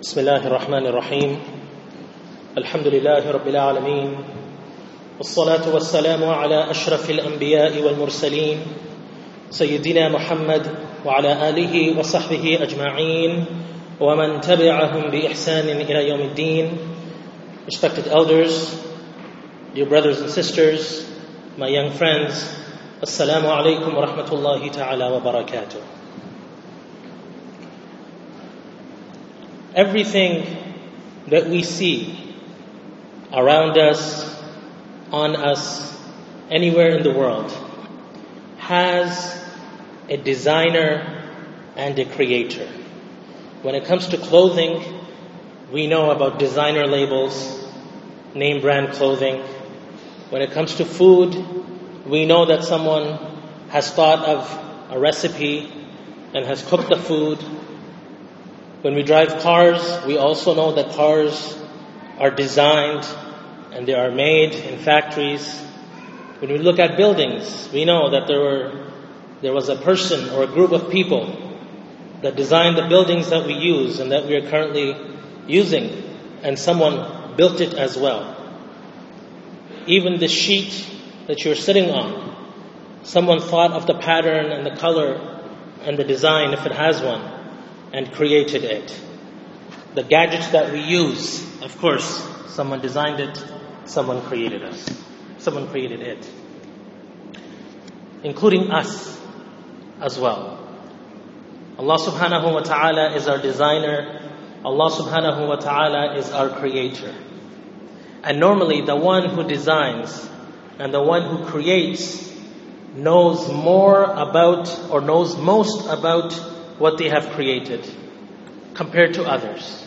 Bismillah ar-Rahman ar-Rahim. Alhamdulillahi Rabbil alamin. Assalatu wassalamu ala ashrafil anbiya'i wal mursaleen. Sayyidina Muhammad wa ala alihi wa sahbihi ajma'in wa man tabi'ahum bi ihsanin ila yawmiddin. Respected elders, dear brothers and sisters, my young friends, Assalamu alaikum wa rahmatullahi ta'ala wa barakatuh. Everything that we see around us, on us, anywhere in the world has a designer and a creator. When it comes to clothing, we know about designer labels, name brand clothing. When it comes to food, we know that someone has thought of a recipe and has cooked the food. When we drive cars, we also know that cars are designed and they are made in factories. When we look at buildings, we know that there was a person or a group of people that designed the buildings that we use and that we are currently using, and someone built it as well. Even the sheet that you're sitting on, someone thought of the pattern and the color and the design, if it has one, and created it. The gadgets that we use, of course, someone designed it, someone created it, including us as well. Allah subhanahu wa ta'ala is our designer. Allah subhanahu wa ta'ala is our creator. And normally the one who designs and the one who creates knows more about, or knows most about, what they have created compared to others.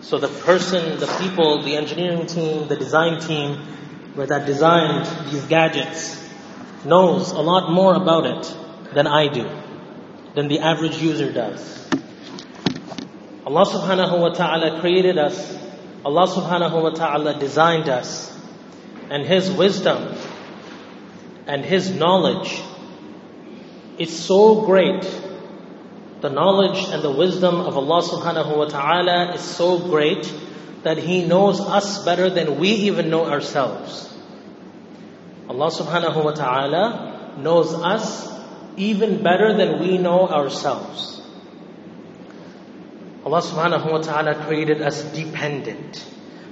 So the person, the people, the engineering team, the design team that designed these gadgets knows a lot more about it than I do, than the average user does. Allah subhanahu wa ta'ala created us. Allah subhanahu wa ta'ala designed us. And His wisdom and His knowledge is so great. The knowledge and the wisdom of Allah subhanahu wa ta'ala is so great that He knows us better than we even know ourselves. Allah subhanahu wa ta'ala knows us even better than we know ourselves. Allah subhanahu wa ta'ala created us dependent.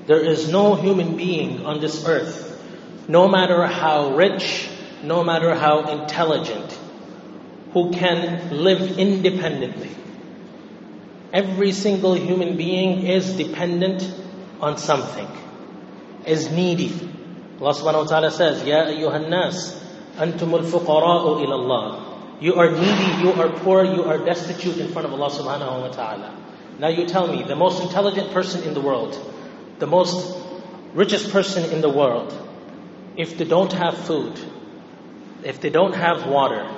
There is no human being on this earth, no matter how rich, no matter how intelligent, who can live independently. Every single human being is dependent on something, is needy. Allah subhanahu wa ta'ala says, Ya ayyuha nas, antumul fuqara'u ila Allah. You are needy, you are poor, you are destitute in front of Allah subhanahu wa ta'ala. Now you tell me, the most intelligent person in the world, the most richest person in the world, if they don't have food, if they don't have water,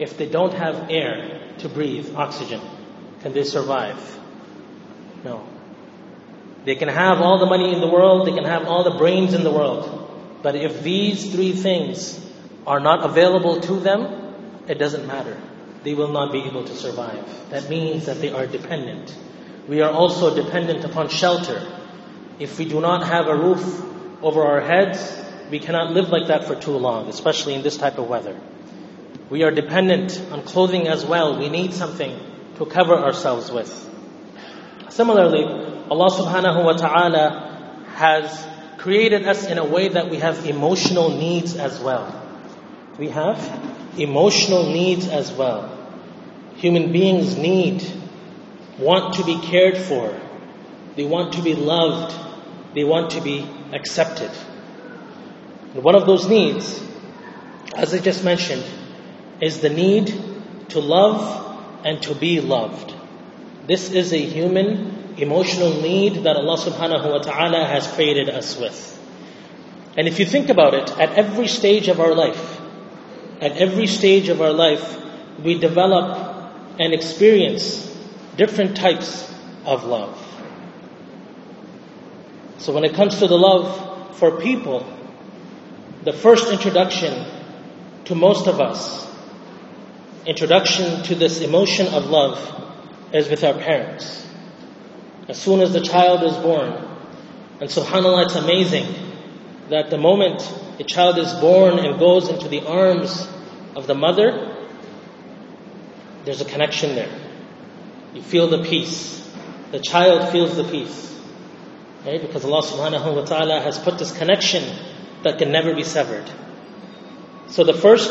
if they don't have air to breathe, oxygen, can they survive? No. They can have all the money in the world, they can have all the brains in the world, but if these three things are not available to them, it doesn't matter. They will not be able to survive. That means that they are dependent. We are also dependent upon shelter. If we do not have a roof over our heads, we cannot live like that for too long, especially in this type of weather. We are dependent on clothing as well. We need something to cover ourselves with. Similarly, Allah subhanahu wa ta'ala has created us in a way that we have emotional needs as well. We have emotional needs as well. Human beings want to be cared for. They want to be loved. They want to be accepted. And one of those needs, as I just mentioned, is the need to love and to be loved. This is a human emotional need that Allah subhanahu wa ta'ala has created us with. And if you think about it, at every stage of our life, we develop and experience different types of love. So when it comes to the love for people, the first introduction to most of us, introduction to this emotion of love, is with our parents. as soon as the child is born. And subhanAllah, it's amazing that the moment a child is born and goes into the arms of the mother, there's a connection there. You feel the peace. The child feels the peace. Right? Because Allah subhanahu wa ta'ala has put this connection that can never be severed. So the first,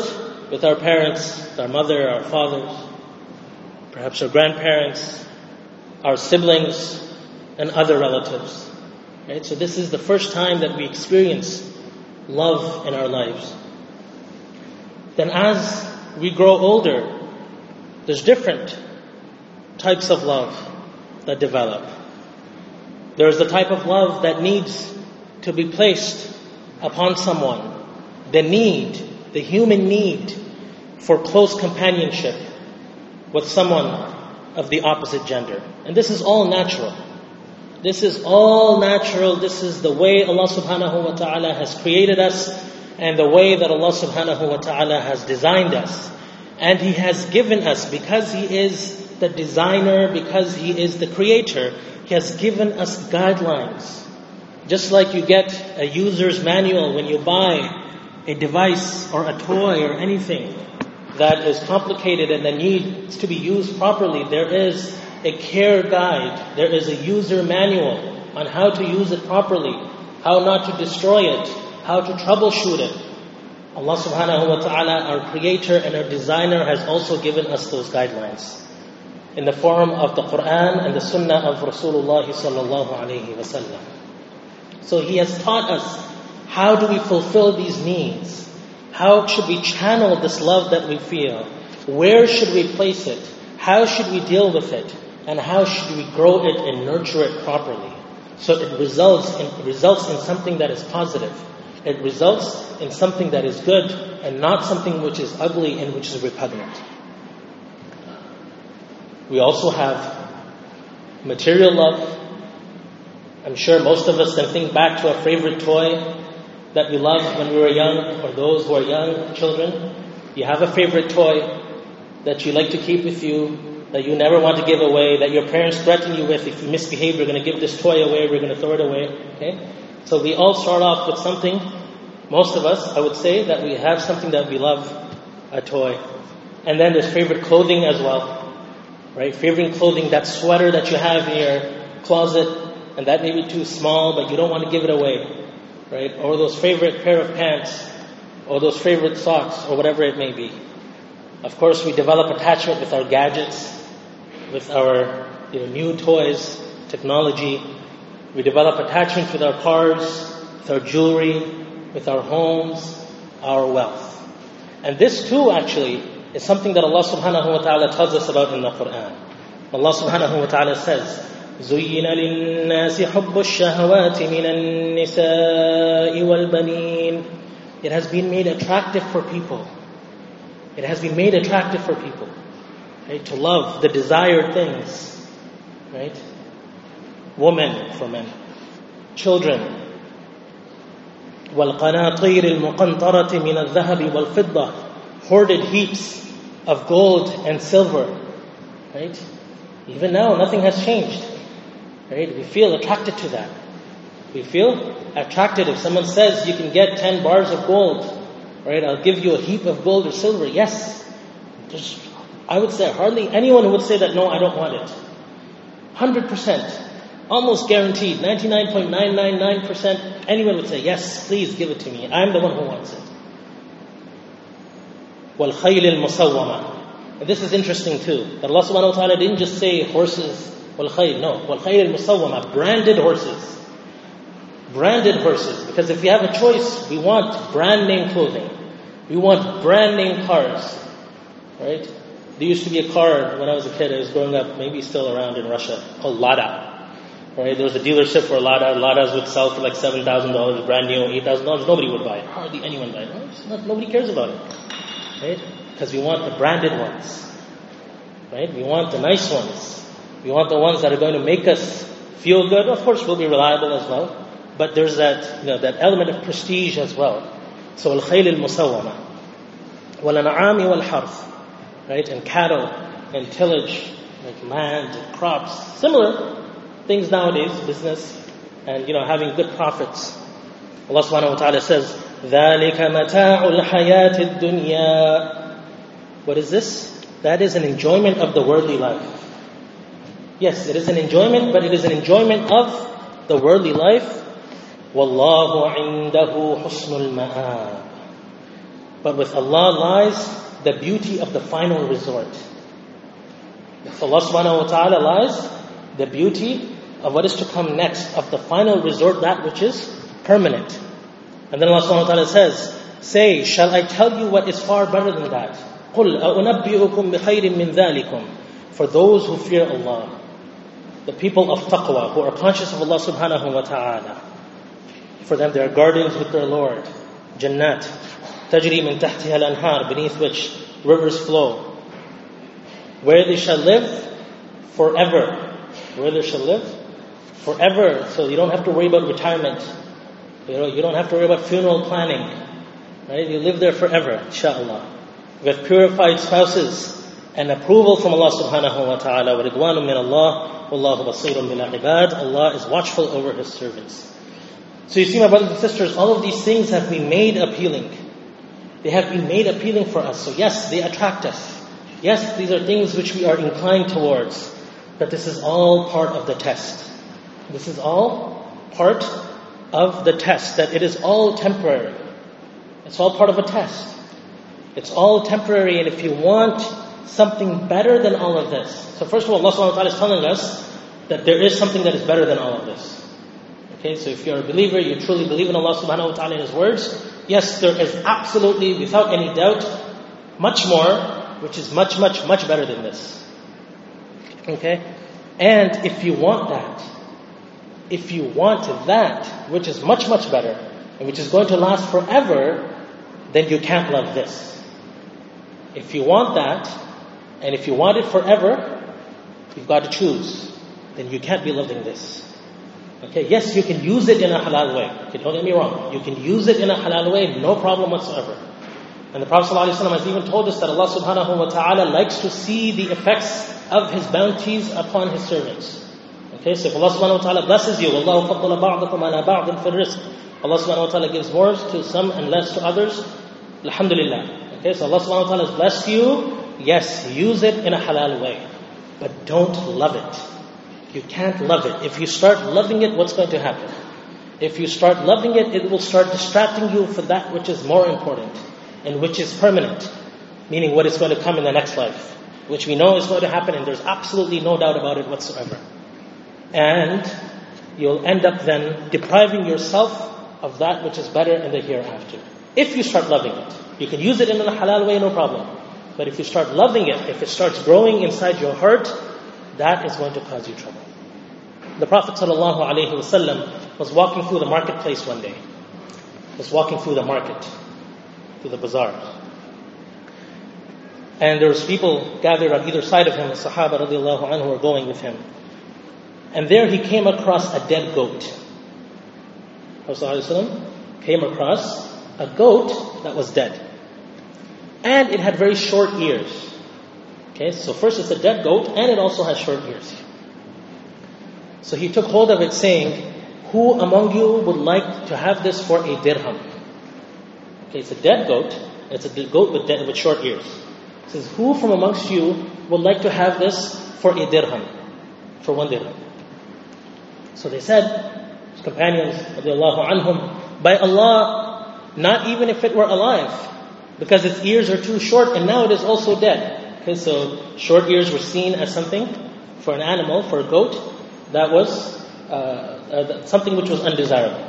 with our parents, our mother, our fathers, perhaps our grandparents, our siblings, and other relatives. Right? So this is the first time that we experience love in our lives. Then as we grow older, there's different types of love that develop. There is the type of love that needs to be placed upon someone. The need, the human need for close companionship with someone of the opposite gender. And this is all natural. This is all natural. This is the way Allah subhanahu wa ta'ala has created us and the way that Allah subhanahu wa ta'ala has designed us. And He has given us, because He is the designer, because He is the creator, He has given us guidelines. Just like you get a user's manual when you buy a device or a toy or anything that is complicated and that needs to be used properly, there is a care guide, there is a user manual on how to use it properly, how not to destroy it, how to troubleshoot it. Allah subhanahu wa ta'ala, our creator and our designer, has also given us those guidelines in the form of the Quran and the Sunnah of Rasulullah Sallallahu alayhi wa sallam. So He has taught us, how do we fulfill these needs? How should we channel this love that we feel? Where should we place it? How should we deal with it? And how should we grow it and nurture it properly? So it results in something that is positive. It results in something that is good and not something which is ugly and which is repugnant. We also have material love. I'm sure most of us can think back to our favorite toy that we loved when we were young, or those who are young children. You have a favorite toy that you like to keep with you, that you never want to give away, that your parents threaten you with, if you misbehave, we're going to give this toy away, we're going to throw it away. Okay? So we all start off with something, most of us, I would say, that we have something that we love, a toy. And then there's favorite clothing as well, right? Favorite clothing, that sweater that you have in your closet, and that may be too small, but you don't want to give it away, right? Or those favorite pair of pants, or those favorite socks, or whatever it may be. Of course, we develop attachment with our gadgets, with our new toys, technology. We develop attachments with our cars, with our jewelry, with our homes, our wealth. And this too actually is something that Allah subhanahu wa ta'ala tells us about in the Quran. Allah subhanahu wa ta'ala says, زُيِّنَ لِلنَّاسِ حُبُّ الشَّهَوَاتِ مِنَ النِّسَاءِ وَالْبَنِينَ. It has been made attractive for people. It has been made attractive for people, right? To love the desired things, right? Women for men, children. وَالْقَنَاطِيرِ الْمُقنطرة من الذهب والفضة. Hoarded heaps of gold and silver. Right? Even now, nothing has changed. Right? We feel attracted to that. We feel attracted. If someone says, you can get 10 bars of gold, right? I'll give you a heap of gold or silver. Yes. There's, I would say, hardly anyone would say that, no, I don't want it. 100%. Almost guaranteed, 99.999%, anyone would say, yes, please give it to me. I'm the one who wants it. وَالْخَيْلِ الْمُسَوَّمَةِ. And this is interesting too, that Allah subhanahu wa ta'ala didn't just say horses, وَالْخَيْلِ, no, وَالْخَيْلِ الْمُسَوَّمَةِ, branded horses. Branded horses, because if we have a choice, we want brand name clothing. We want brand name cars, right? There used to be a car when I was a kid, I was growing up, maybe still around in Russia, called Lada. Right? There was a dealership for Lada. Ladas would sell for like $7,000, brand new, $8,000. Nobody would buy it. Hardly anyone buy it. Nobody cares about it, right? Because we want the branded ones, right? We want the nice ones. We want the ones that are going to make us feel good. Of course, we'll be reliable as well. But there's that, that element of prestige as well. So al-khayl al-musawwama, wal-an'ami wal-harth, right? And cattle and tillage, like land and crops, similar. things nowadays, business, and having good profits. Allah subhanahu wa ta'ala says, Dhalika mata'ul hayatid dunya. What is this? That is an enjoyment of the worldly life. Yes, it is an enjoyment, but it is an enjoyment of the worldly life. Wallahu indahu husnul Maa. But with Allah lies the beauty of the final resort. With Allah subhanahu wa ta'ala lies the beauty of what is to come next, of the final resort, that which is permanent. And then Allah subhanahu wa ta'ala says, say, shall I tell you what is far better than that? قُلْ أَنَبِّئُكُمْ بِخَيْرٍ مِّن ذَلِكُمْ. For those who fear Allah, the people of taqwa, who are conscious of Allah subhanahu wa ta'ala, for them there are gardens with their Lord, jannat tajri min tahtiha al-anhār, beneath which rivers flow, where they shall live forever. Where they shall live forever. So you don't have to worry about retirement. You don't have to worry about funeral planning. Right? You live there forever, inshaAllah. With purified spouses and approval from Allah subhanahu wa ta'ala. Wa ridwanum min allah. Wallahu basirun bil ibad. Allah is watchful over His servants. So you see, my brothers and sisters, all of these things have been made appealing. They have been made appealing for us. So yes, they attract us. Yes, these are things which we are inclined towards. But this is all part of the test. This is all part of the test. That it is all temporary. It's all part of a test. It's all temporary. And if you want something better than all of this. So first of all, Allah subhanahu wa ta'ala is telling us that there is something that is better than all of this. Okay, so if you're a believer, you truly believe in Allah subhanahu wa ta'ala and His words, yes, there is absolutely, without any doubt, much more, which is much, much, much better than this. Okay? And if you want that, which is much, much better, and which is going to last forever, then you can't love this. If you want that, and if you want it forever, you've got to choose. Then you can't be loving this. Okay, yes, you can use it in a halal way. Okay, don't get me wrong. You can use it in a halal way, no problem whatsoever. And the Prophet ﷺ has even told us that Allah subhanahu wa ta'ala likes to see the effects of His bounties upon His servants. Okay, so if Allah subhanahu wa ta'ala blesses you, وَاللَّهُ فَضَّلَ بَعْضَكُمْ عَلَى بَعْضٍ فِي الرِّزْقِ. Allah subhanahu wa ta'ala gives more to some and less to others. Alhamdulillah. Okay, so Allah subhanahu wa ta'ala has blessed you. Yes, use it in a halal way. But don't love it. You can't love it. If you start loving it, what's going to happen? If you start loving it, it will start distracting you for that which is more important and which is permanent, meaning what is going to come in the next life, which we know is going to happen and there's absolutely no doubt about it whatsoever. And you'll end up then depriving yourself of that which is better in the hereafter. If you start loving it, you can use it in a halal way, no problem. But if you start loving it, if it starts growing inside your heart, that is going to cause you trouble. The Prophet ﷺ was walking through the marketplace one day. He was walking through the market, through the bazaar. And there was people gathered on either side of him. The Sahaba radiallahu anhu were going with him. And there he came across a dead goat. Rasulullah came across a goat that was dead. And it had very short ears. Okay, so first it's a dead goat and it also has short ears. So he took hold of it saying, who among you would like to have this for a dirham? Okay, it's a dead goat. It's a goat with short ears. He says, who from amongst you would like to have this for a dirham? For 1 dirham. So they said, his companions, radiallahu anhum, by Allah, not even if it were alive, because its ears are too short and now it is also dead. Okay, so short ears were seen as something for an animal, for a goat, that was something which was undesirable.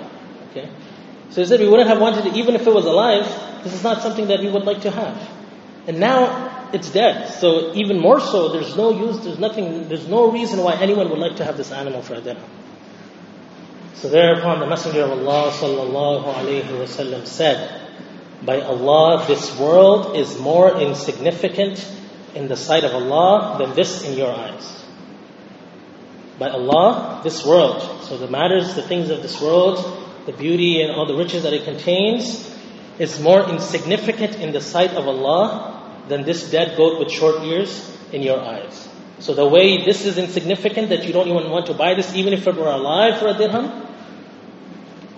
Okay, so he said, we wouldn't have wanted it even if it was alive. This is not something that we would like to have. And now it's dead. So even more so, there's no use, there's no reason why anyone would like to have this animal for a dinner. So thereupon the Messenger of Allah sallallahu alayhi wa sallam said, by Allah, this world is more insignificant in the sight of Allah than this in your eyes. By Allah, this world, so the matters, the things of this world, the beauty and all the riches that it contains, is more insignificant in the sight of Allah than this dead goat with short ears in your eyes. So the way this is insignificant that you don't even want to buy this, even if it were alive for a dirham,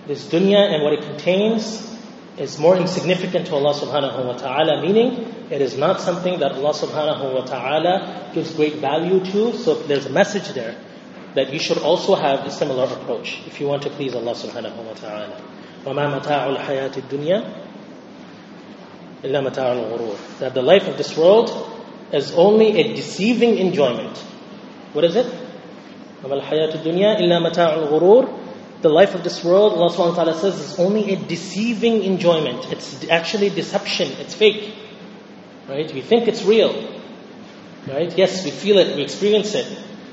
this dunya and what it contains is more insignificant to Allah subhanahu wa ta'ala, meaning it is not something that Allah subhanahu wa ta'ala gives great value to. So there's a message there that you should also have a similar approach if you want to please Allah subhanahu wa ta'ala. وَمَا مَتَاعُ الْحَيَاتِ الدُّنْيَا إِلَّا مَتَاعُ الْغُرُورِ. That the life of this world is only a deceiving enjoyment. What is it? وَمَا الْحَيَاتِ الدُّنْيَا إِلَّا مَتَاعُ الْغُرُورِ. The life of this world, Allah subhanahu wa ta'ala says, is only a deceiving enjoyment. It's actually deception. It's fake. Right? We think it's real. Right? Yes, we feel it. We experience it.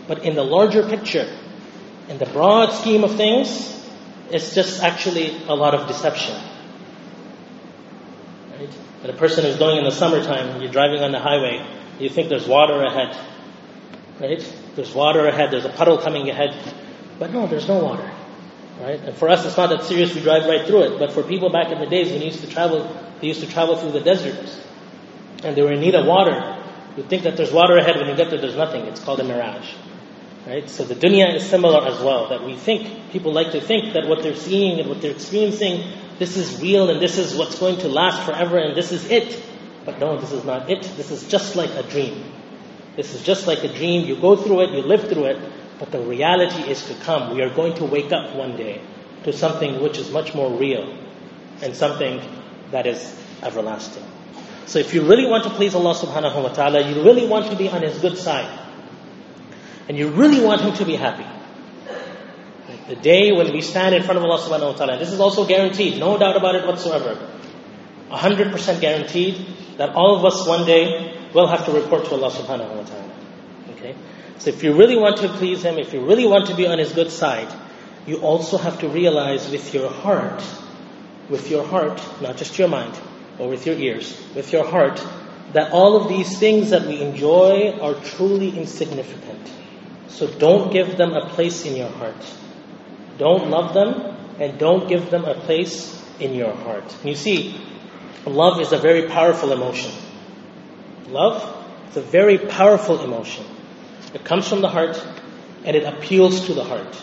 But in the larger picture, in the broad scheme of things, it's just actually a lot of deception. Right? When a person is going in the summertime, you're driving on the highway, you think there's water ahead. Right? There's water ahead, there's a puddle coming ahead. But no, there's no water. Right? And for us, it's not that serious, we drive right through it. But for people back in the days, when they used to travel through the deserts, and they were in need of water, you think that there's water ahead, when you get there, there's nothing. It's called a mirage. Right? So the dunya is similar as well, that we think, people like to think that what they're seeing and what they're experiencing, this is real and this is what's going to last forever and this is it. But no, this is not it. This is just like a dream. This is just like a dream. You go through it, you live through it, but the reality is to come. We are going to wake up one day to something which is much more real and something that is everlasting. So if you really want to please Allah subhanahu wa ta'ala, you really want to be on His good side, and you really want Him to be happy. The day when we stand in front of Allah subhanahu wa ta'ala, this is also guaranteed, no doubt about it whatsoever. 100% guaranteed that all of us one day will have to report to Allah subhanahu wa ta'ala. Okay? So if you really want to please Him, if you really want to be on His good side, you also have to realize with your heart, not just your mind, or with your ears, with your heart, that all of these things that we enjoy are truly insignificant. So don't give them a place in your heart. Don't love them and don't give them a place in your heart. And you see, love is a very powerful emotion. Love is a very powerful emotion. It comes from the heart and it appeals to the heart.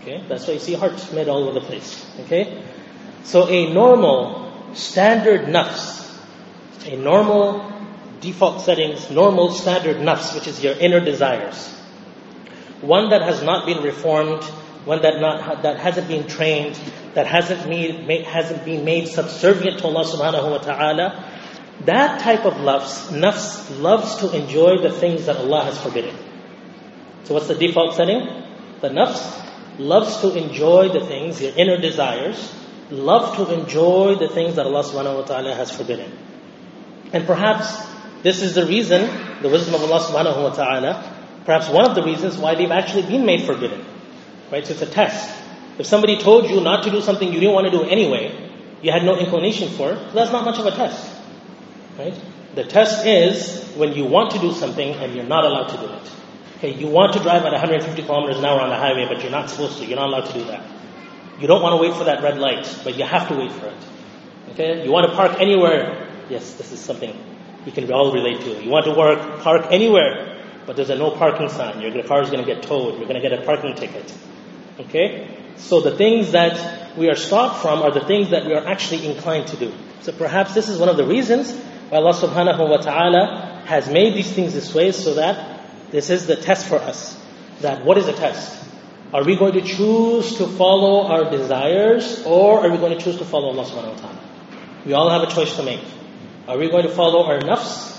Okay? That's why you see hearts made all over the place. Okay? So a normal standard nafs, a normal default settings, normal standard nafs, which is your inner desires, one that has not been reformed, one that hasn't been trained, that hasn't been made subservient to Allah subhanahu wa ta'ala, that type of nafs loves to enjoy the things that Allah has forbidden. So what's the default setting? The nafs loves to enjoy the things, your inner desires, love to enjoy the things that Allah subhanahu wa ta'ala has forbidden. And perhaps this is the reason, the wisdom of Allah subhanahu wa ta'ala, perhaps one of the reasons why they've actually been made forbidden. Right? So it's a test. If somebody told you not to do something you didn't want to do anyway, you had no inclination for it, that's not much of a test. Right? The test is when you want to do something and you're not allowed to do it. Okay, you want to drive at 150 kilometers an hour on the highway, but you're not supposed to, you're not allowed to do that. You don't want to wait for that red light, but you have to wait for it. Okay? You want to park anywhere. Yes, this is something we can all relate to. You want to park anywhere, but there's a no parking sign. Your car is going to get towed. You're going to get a parking ticket. Okay? So the things that we are stopped from are the things that we are actually inclined to do. So perhaps this is one of the reasons why Allah subhanahu wa ta'ala has made these things this way, so that this is the test for us. That what is a test? Are we going to choose to follow our desires, or are we going to choose to follow Allah subhanahu wa ta'ala? We all have a choice to make. Are we going to follow our nafs?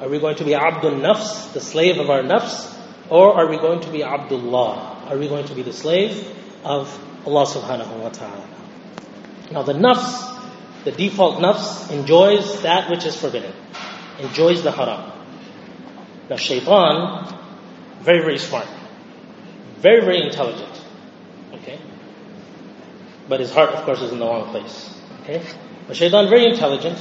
Are we going to be abdul nafs, the slave of our nafs? Or are we going to be abdullah? Are we going to be the slave of Allah subhanahu wa ta'ala? Now the nafs, the default nafs, enjoys that which is forbidden. Enjoys the haram. Now shaytan, very, very smart. Very, very intelligent. Okay? But his heart, of course, is in the wrong place. Okay? But shaitan, very intelligent.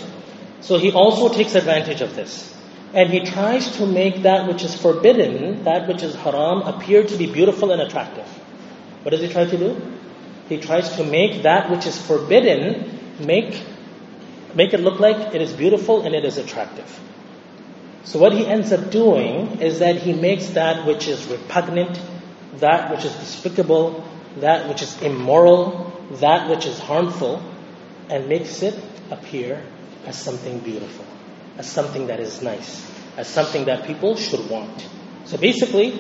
So he also takes advantage of this. And he tries to make that which is forbidden, that which is haram, appear to be beautiful and attractive. What does he try to do? He tries to make that which is forbidden, make it look like it is beautiful and it is attractive. So what he ends up doing is that he makes that which is repugnant, that which is despicable, that which is immoral, that which is harmful, and makes it appear as something beautiful, as something that is nice, as something that people should want. So basically,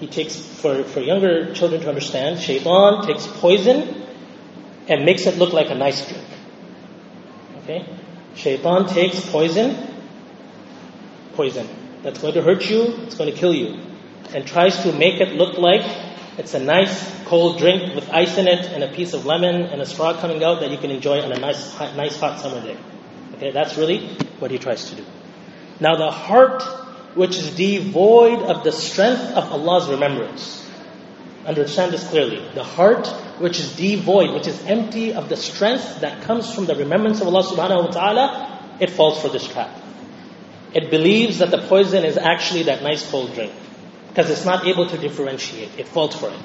he takes, for younger children to understand, shaytan takes poison and makes it look like a nice drink. Okay? Shaytan takes poison that's going to hurt you, it's going to kill you, and tries to make it look like it's a nice cold drink with ice in it and a piece of lemon and a straw coming out that you can enjoy on a nice hot summer day. Okay, that's really what he tries to do. Now the heart, which is devoid of the strength of Allah's remembrance. Understand this clearly. The heart, which is devoid, which is empty of the strength that comes from the remembrance of Allah subhanahu wa ta'ala, it falls for this trap. It believes that the poison is actually that nice cold drink, because it's not able to differentiate. It falls for it.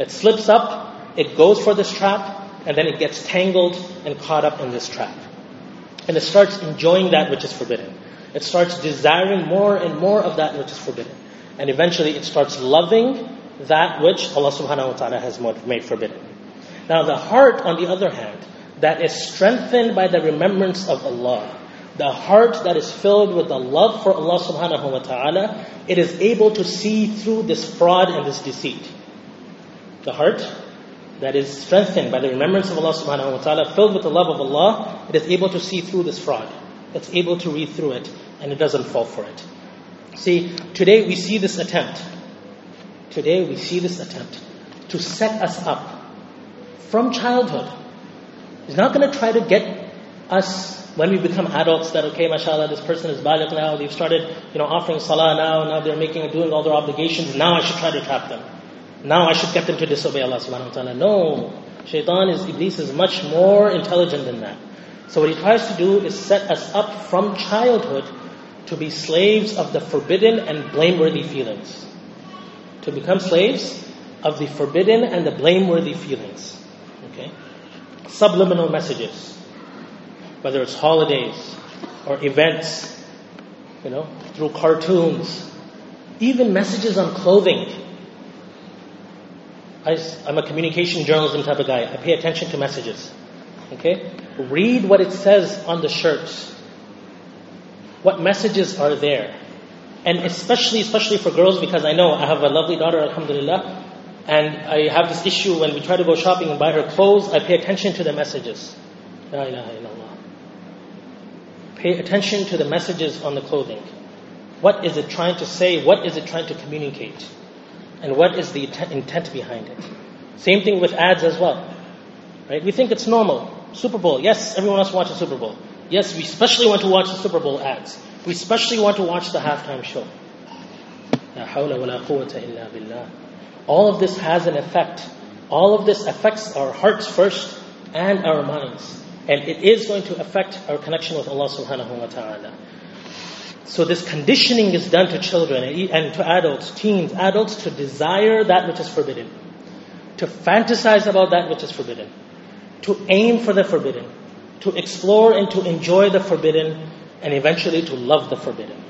It slips up, it goes for this trap, and then it gets tangled and caught up in this trap. And it starts enjoying that which is forbidden. It starts desiring more and more of that which is forbidden. And eventually it starts loving that which Allah subhanahu wa ta'ala has made forbidden. Now the heart, on the other hand, that is strengthened by the remembrance of Allah, the heart that is filled with the love for Allah subhanahu wa ta'ala, it is able to see through this fraud and this deceit. The heart that is strengthened by the remembrance of Allah subhanahu wa ta'ala, filled with the love of Allah, it is able to see through this fraud. It's able to read through it, and it doesn't fall for it. See, today we see this attempt. Today we see this attempt to set us up from childhood. It's not going to try to get us when we become adults that, okay, mashallah, this person is baligh now, they've started offering salah now they're doing all their obligations, now I should try to trap them. Now I should get them to disobey Allah subhanahu wa ta'ala. No, Iblis is much more intelligent than that. So what he tries to do is set us up from childhood to be slaves of the forbidden and blameworthy feelings. To become slaves of the forbidden and the blameworthy feelings. Okay? Subliminal messages. Whether it's holidays or events, through cartoons, even messages on clothing. I'm a communication journalism type of guy. I pay attention to messages. Okay? Read what it says on the shirts. What messages are there? And especially for girls, because I know I have a lovely daughter, alhamdulillah, and I have this issue when we try to go shopping and buy her clothes, I pay attention to the messages. La ilaha illallah. Pay attention to the messages on the clothing. What is it trying to say? What is it trying to communicate? And what is the intent behind it? Same thing with ads as well. Right? We think it's normal. Super Bowl. Yes, everyone else watches Super Bowl. Yes, we especially want to watch the Super Bowl ads. We especially want to watch the halftime show. La hawla wa la quwwata illa billah. All of this has an effect. All of this affects our hearts first and our minds. And it is going to affect our connection with Allah subhanahu wa ta'ala. So this conditioning is done to children and to adults, teens, adults, to desire that which is forbidden, to fantasize about that which is forbidden, to aim for the forbidden, to explore and to enjoy the forbidden, and eventually to love the forbidden.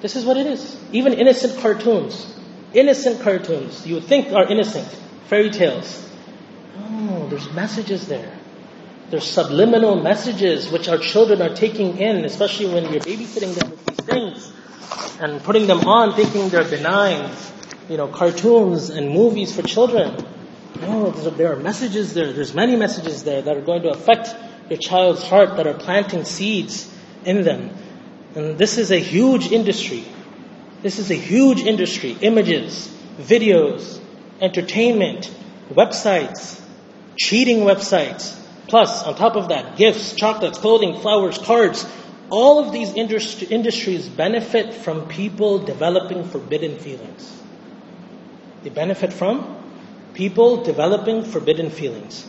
This is what it is. Even innocent cartoons you think are innocent, fairy tales. Oh, there's messages there. There's subliminal messages which our children are taking in, especially when you're babysitting them with these things and putting them on thinking they're benign, cartoons and movies for children. No, there are messages there. There's many messages there that are going to affect your child's heart, that are planting seeds in them. And this is a huge industry. Images, videos, entertainment, websites, cheating websites. Plus, on top of that, gifts, chocolates, clothing, flowers, cards. All of these industries benefit from people developing forbidden feelings. They benefit from people developing forbidden feelings.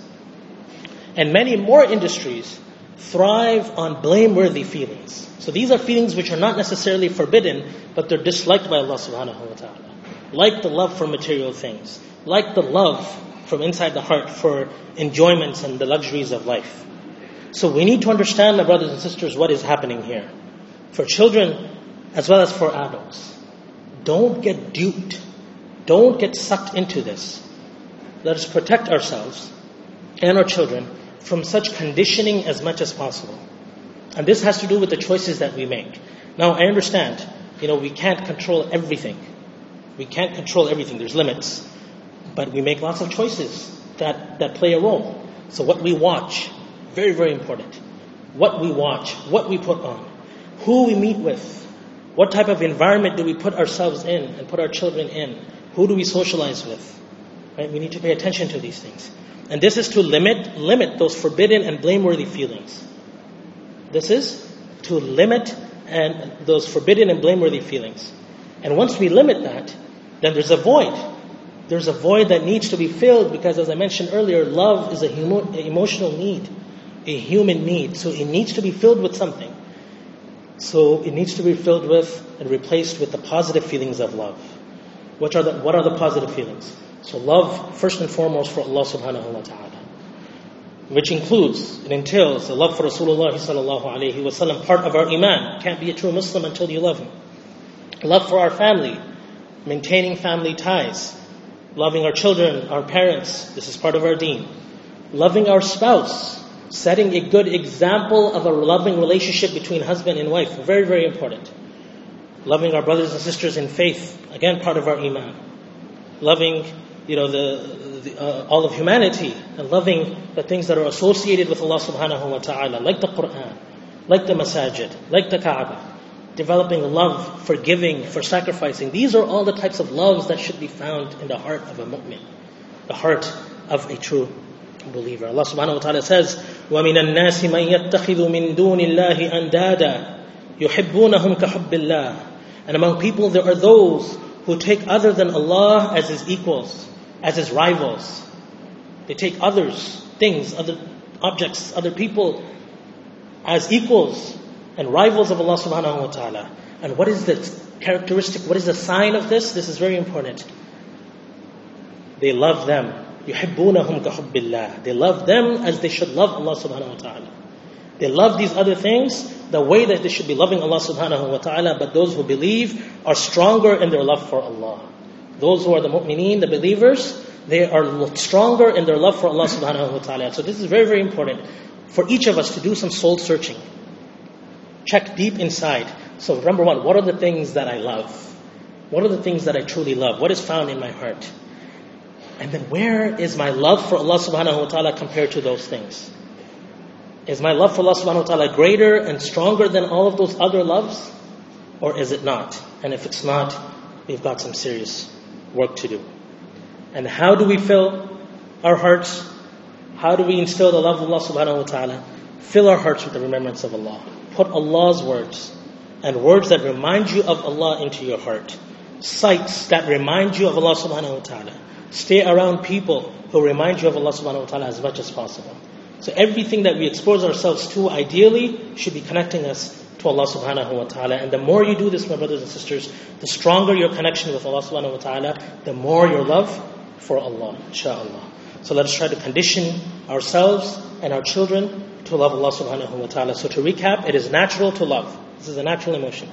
And many more industries thrive on blameworthy feelings. So these are feelings which are not necessarily forbidden, but they're disliked by Allah subhanahu wa ta'ala. Like the love for material things. Like the love from inside the heart for enjoyments and the luxuries of life. So we need to understand, my brothers and sisters, what is happening here. For children, as well as for adults. Don't get duped. Don't get sucked into this. Let us protect ourselves and our children from such conditioning as much as possible. And this has to do with the choices that we make. Now, I understand, we can't control everything. We can't control everything. There's limits. But we make lots of choices that play a role. So what we watch, very, very important. What we watch, what we put on, who we meet with, what type of environment do we put ourselves in and put our children in, who do we socialize with, right? We need to pay attention to these things. And this is to limit those forbidden and blameworthy feelings. This is to limit those forbidden and blameworthy feelings. And once we limit that, then there's a void. There's a void that needs to be filled because, as I mentioned earlier, love is an emotional need, a human need. So it needs to be filled with something. So it needs to be filled with and replaced with the positive feelings of love. What are the positive feelings? So love, first and foremost, for Allah subhanahu wa ta'ala, which includes and entails the love for Rasulullah Sallallahu alayhi wa sallam, part of our iman. Can't be a true Muslim until you love him. Love for our family, maintaining family ties, loving our children, our parents. This is part of our deen. Loving our spouse, setting a good example of a loving relationship between husband and wife. Very, very important. Loving our brothers and sisters in faith. Again, part of our iman. Loving, all of humanity. And loving the things that are associated with Allah subhanahu wa ta'ala. Like the Quran. Like the masajid. Like the Kaaba. Developing love for giving, for sacrificing. These are all the types of loves that should be found in the heart of a mu'min. The heart of a true believer. Allah subhanahu wa ta'ala says, وَمِنَ النَّاسِ مَنْ يَتَّخِذُ مِنْ دُونِ اللَّهِ أَنْدَادًا يُحِبُّونَهُمْ كَحُبِّ اللَّهِ. And among people there are those who take other than Allah as his equals, as his rivals. They take others, things, other objects, other people as equals and rivals of Allah subhanahu wa ta'ala. And what is the characteristic, what is the sign of this? This is very important. They love them. يُحِبُّونَهُمْ كَحُبِّ اللَّهِ. They love them as they should love Allah subhanahu wa ta'ala. They love these other things the way that they should be loving Allah subhanahu wa ta'ala. But those who believe are stronger in their love for Allah. Those who are the mu'mineen, the believers, they are stronger in their love for Allah subhanahu wa ta'ala. So this is very, very important for each of us to do some soul searching. Check deep inside. So number one, what are the things that I love? What are the things that I truly love? What is found in my heart? And then where is my love for Allah subhanahu wa ta'ala compared to those things? Is my love for Allah subhanahu wa ta'ala greater and stronger than all of those other loves? Or is it not? And if it's not, we've got some serious work to do. And how do we fill our hearts? How do we instill the love of Allah subhanahu wa ta'ala? Fill our hearts with the remembrance of Allah. Put Allah's words and words that remind you of Allah into your heart. Sights that remind you of Allah subhanahu wa ta'ala. Stay around people who remind you of Allah subhanahu wa ta'ala as much as possible. So everything that we expose ourselves to ideally should be connecting us to Allah subhanahu wa ta'ala. And the more you do this, my brothers and sisters, the stronger your connection with Allah subhanahu wa ta'ala, the more your love for Allah, inshaAllah. So let us try to condition ourselves and our children to love Allah subhanahu wa ta'ala. So to recap, it is natural to love. This is a natural emotion.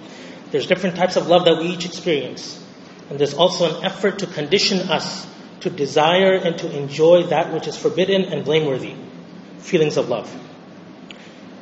There's different types of love that we each experience. And there's also an effort to condition us to desire and to enjoy that which is forbidden and blameworthy feelings of love.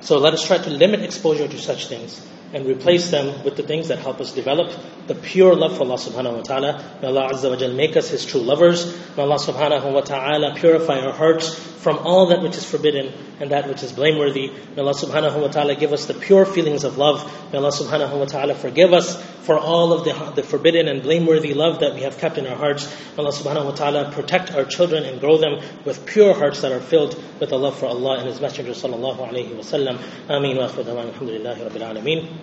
So let us try to limit exposure to such things and replace them with the things that help us develop the pure love for Allah subhanahu wa ta'ala. May Allah azza wa jal make us his true lovers. May Allah subhanahu wa ta'ala purify our hearts from all that which is forbidden and that which is blameworthy. May Allah subhanahu wa ta'ala give us the pure feelings of love. May Allah subhanahu wa ta'ala forgive us for all of the forbidden and blameworthy love that we have kept in our hearts. May Allah subhanahu wa ta'ala protect our children and grow them with pure hearts that are filled with the love for Allah and His Messenger sallallahu alayhi wa sallam. Ameen wa akhiru da'wana anil hamdu lillahi Rabbil alamin.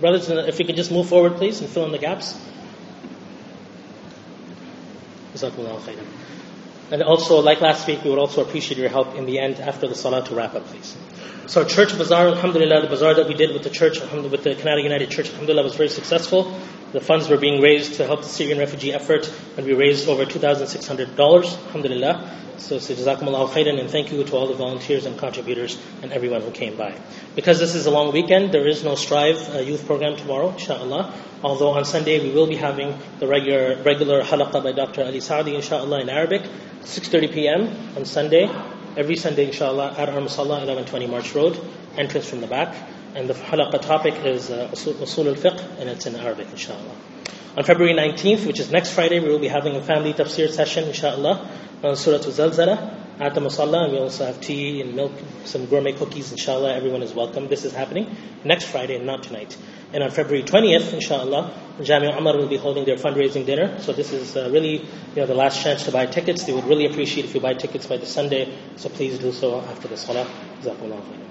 Brothers, if you could just move forward, please, and fill in the gaps. Jazakumullah khayran. And also, like last week, we would also appreciate your help in the end after the salah to wrap up, please. So, church bazaar, alhamdulillah, the bazaar that we did with the church, with the Canada United Church, alhamdulillah, was very successful. The funds were being raised to help the Syrian refugee effort, and we raised over $2,600, alhamdulillah. So jazakumullah khayran, and thank you to all the volunteers and contributors and everyone who came by. Because this is a long weekend, there is no Strive Youth program tomorrow, inshaAllah. Although on Sunday we will be having the regular halaqah by Dr. Ali Saadi, inshaAllah, in Arabic, 6:30 p.m. on Sunday. Every Sunday, inshallah, at our Musalla, 1120 March Road, entrance from the back. And the halaqah topic is Usul al-Fiqh, and it's in Arabic, inshallah. On February 19th, which is next Friday, we will be having a family tafsir session, inshallah, on Surah Al-Zalzala at the Musalla. And we also have tea and milk, some gourmet cookies, inshallah. Everyone is welcome. This is happening next Friday and not tonight. And on February 20th, inshallah, Jami Umar will be holding their fundraising dinner. So this is really the last chance to buy tickets. They would really appreciate if you buy tickets by the Sunday. So please do so after the salah. Jazakumullah khayran.